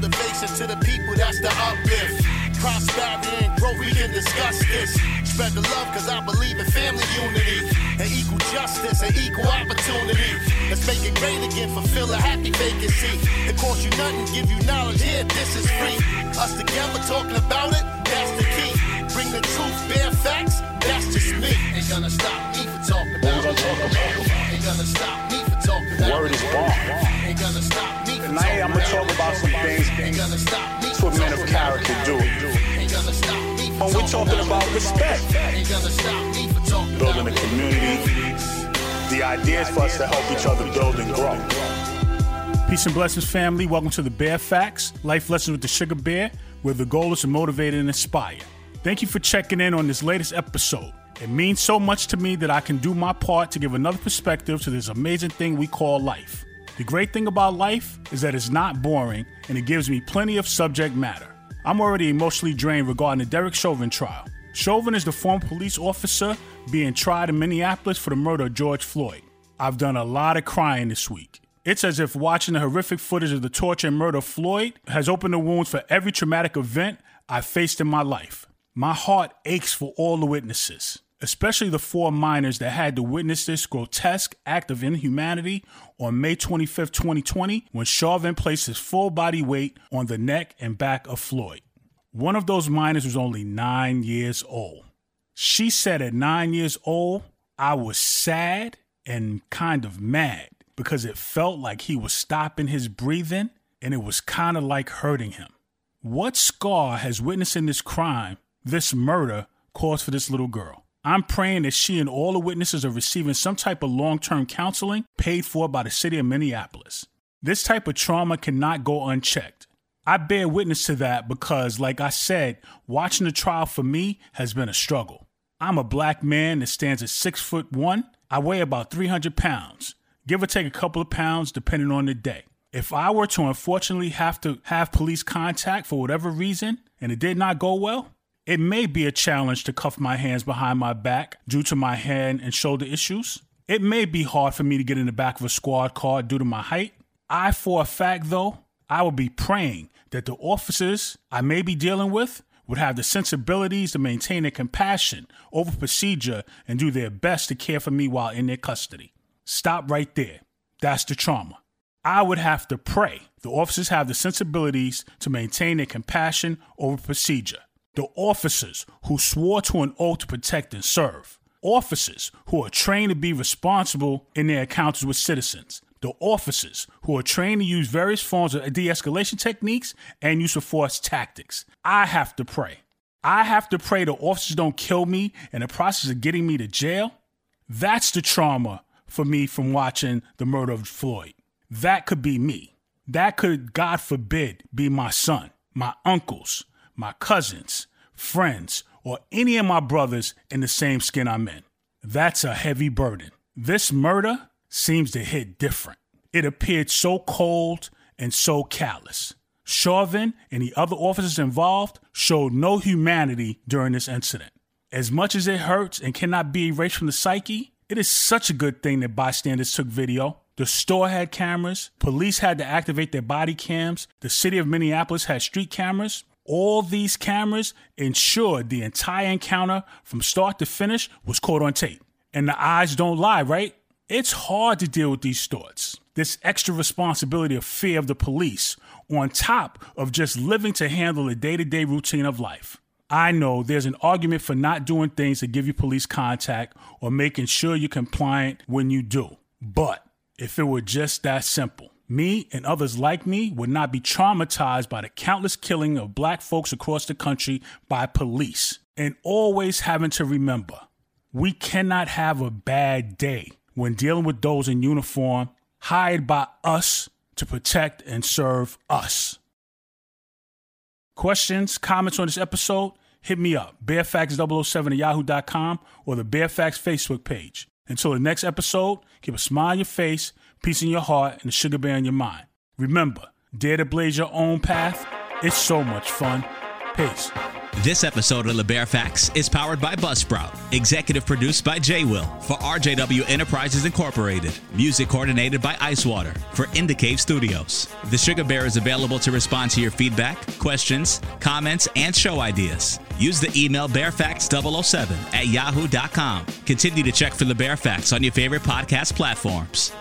motivation to the people, that's the uplift. Prosperity and growth, we can discuss this. Spread the love, cause I believe in family unity and equal justice and equal opportunity. Let's make it great again, fulfill a happy vacancy. It costs you nothing, give you knowledge, yeah, this is free. Us together talking about it, that's the key. Bring the truth, bare facts, that's just me. Ain't gonna stop me for talking about it. Ain't gonna stop me for talking about it. Word is born. Ain't gonna stop me for talking about it. Tonight I'm gonna talk about some things that's what men of character do. When we're talking about respect, building a community, the idea is for us to help each other build and grow. Peace and blessings, family. Welcome to the Bear Facts, Life Lessons with the Sugar Bear, where the goal is to motivate and inspire. Thank you for checking in on this latest episode. It means so much to me that I can do my part to give another perspective to this amazing thing we call life. The great thing about life is that it's not boring, and it gives me plenty of subject matter. I'm already emotionally drained regarding the Derek Chauvin trial. Chauvin is the former police officer being tried in Minneapolis for the murder of George Floyd. I've done a lot of crying this week. It's as if watching the horrific footage of the torture and murder of Floyd has opened the wounds for every traumatic event I've faced in my life. My heart aches for all the witnesses, especially the four minors that had to witness this grotesque act of inhumanity on May 25, 2020, when Chauvin placed his full body weight on the neck and back of Floyd. One of those minors was only 9 years old. She said at 9 years old, I was sad and kind of mad because it felt like he was stopping his breathing and it was kind of like hurting him. What scar has witnessing this crime, this murder, caused for this little girl? I'm praying that she and all the witnesses are receiving some type of long-term counseling paid for by the city of Minneapolis. This type of trauma cannot go unchecked. I bear witness to that because, like I said, watching the trial for me has been a struggle. I'm a black man that stands at 6'1". I weigh about 300 pounds, give or take a couple of pounds depending on the day. If I were to unfortunately have to have police contact for whatever reason and it did not go well, it may be a challenge to cuff my hands behind my back due to my hand and shoulder issues. It may be hard for me to get in the back of a squad car due to my height. For a fact, though, I will be praying that the officers I may be dealing with would have the sensibilities to maintain their compassion over procedure and do their best to care for me while in their custody. Stop right there. That's the trauma. I would have to pray the officers have the sensibilities to maintain their compassion over procedure. The officers who swore to an oath to protect and serve. Officers who are trained to be responsible in their encounters with citizens. The officers who are trained to use various forms of de-escalation techniques and use of force tactics. I have to pray. I have to pray the officers don't kill me in the process of getting me to jail. That's the trauma for me from watching the murder of Floyd. That could be me. That could, God forbid, be my son, my uncles, my cousins, friends, or any of my brothers in the same skin I'm in. That's a heavy burden. This murder seems to hit different. It appeared so cold and so callous. Chauvin and the other officers involved showed no humanity during this incident. As much as it hurts and cannot be erased from the psyche, it is such a good thing that bystanders took video. The store had cameras. Police had to activate their body cams. The city of Minneapolis had street cameras. All these cameras ensured the entire encounter from start to finish was caught on tape. And the eyes don't lie, right? It's hard to deal with these thoughts. This extra responsibility of fear of the police on top of just living to handle the day-to-day routine of life. I know there's an argument for not doing things that give you police contact or making sure you're compliant when you do. But if it were just that simple, me and others like me would not be traumatized by the countless killing of black folks across the country by police. And always having to remember, we cannot have a bad day when dealing with those in uniform hired by us to protect and serve us. Questions, comments on this episode? Hit me up, bearfacts007@yahoo.com or the Bear Facts Facebook page. Until the next episode, keep a smile on your face, peace in your heart, and a sugar bear in your mind. Remember, dare to blaze your own path. It's so much fun. Peace. This episode of The Bear Facts is powered by Buzzsprout, executive produced by J-Will for RJW Enterprises Incorporated, music coordinated by Icewater for Indicave Studios. The Sugar Bear is available to respond to your feedback, questions, comments, and show ideas. Use the email bearfacts007@yahoo.com. Continue to check for The Bear Facts on your favorite podcast platforms.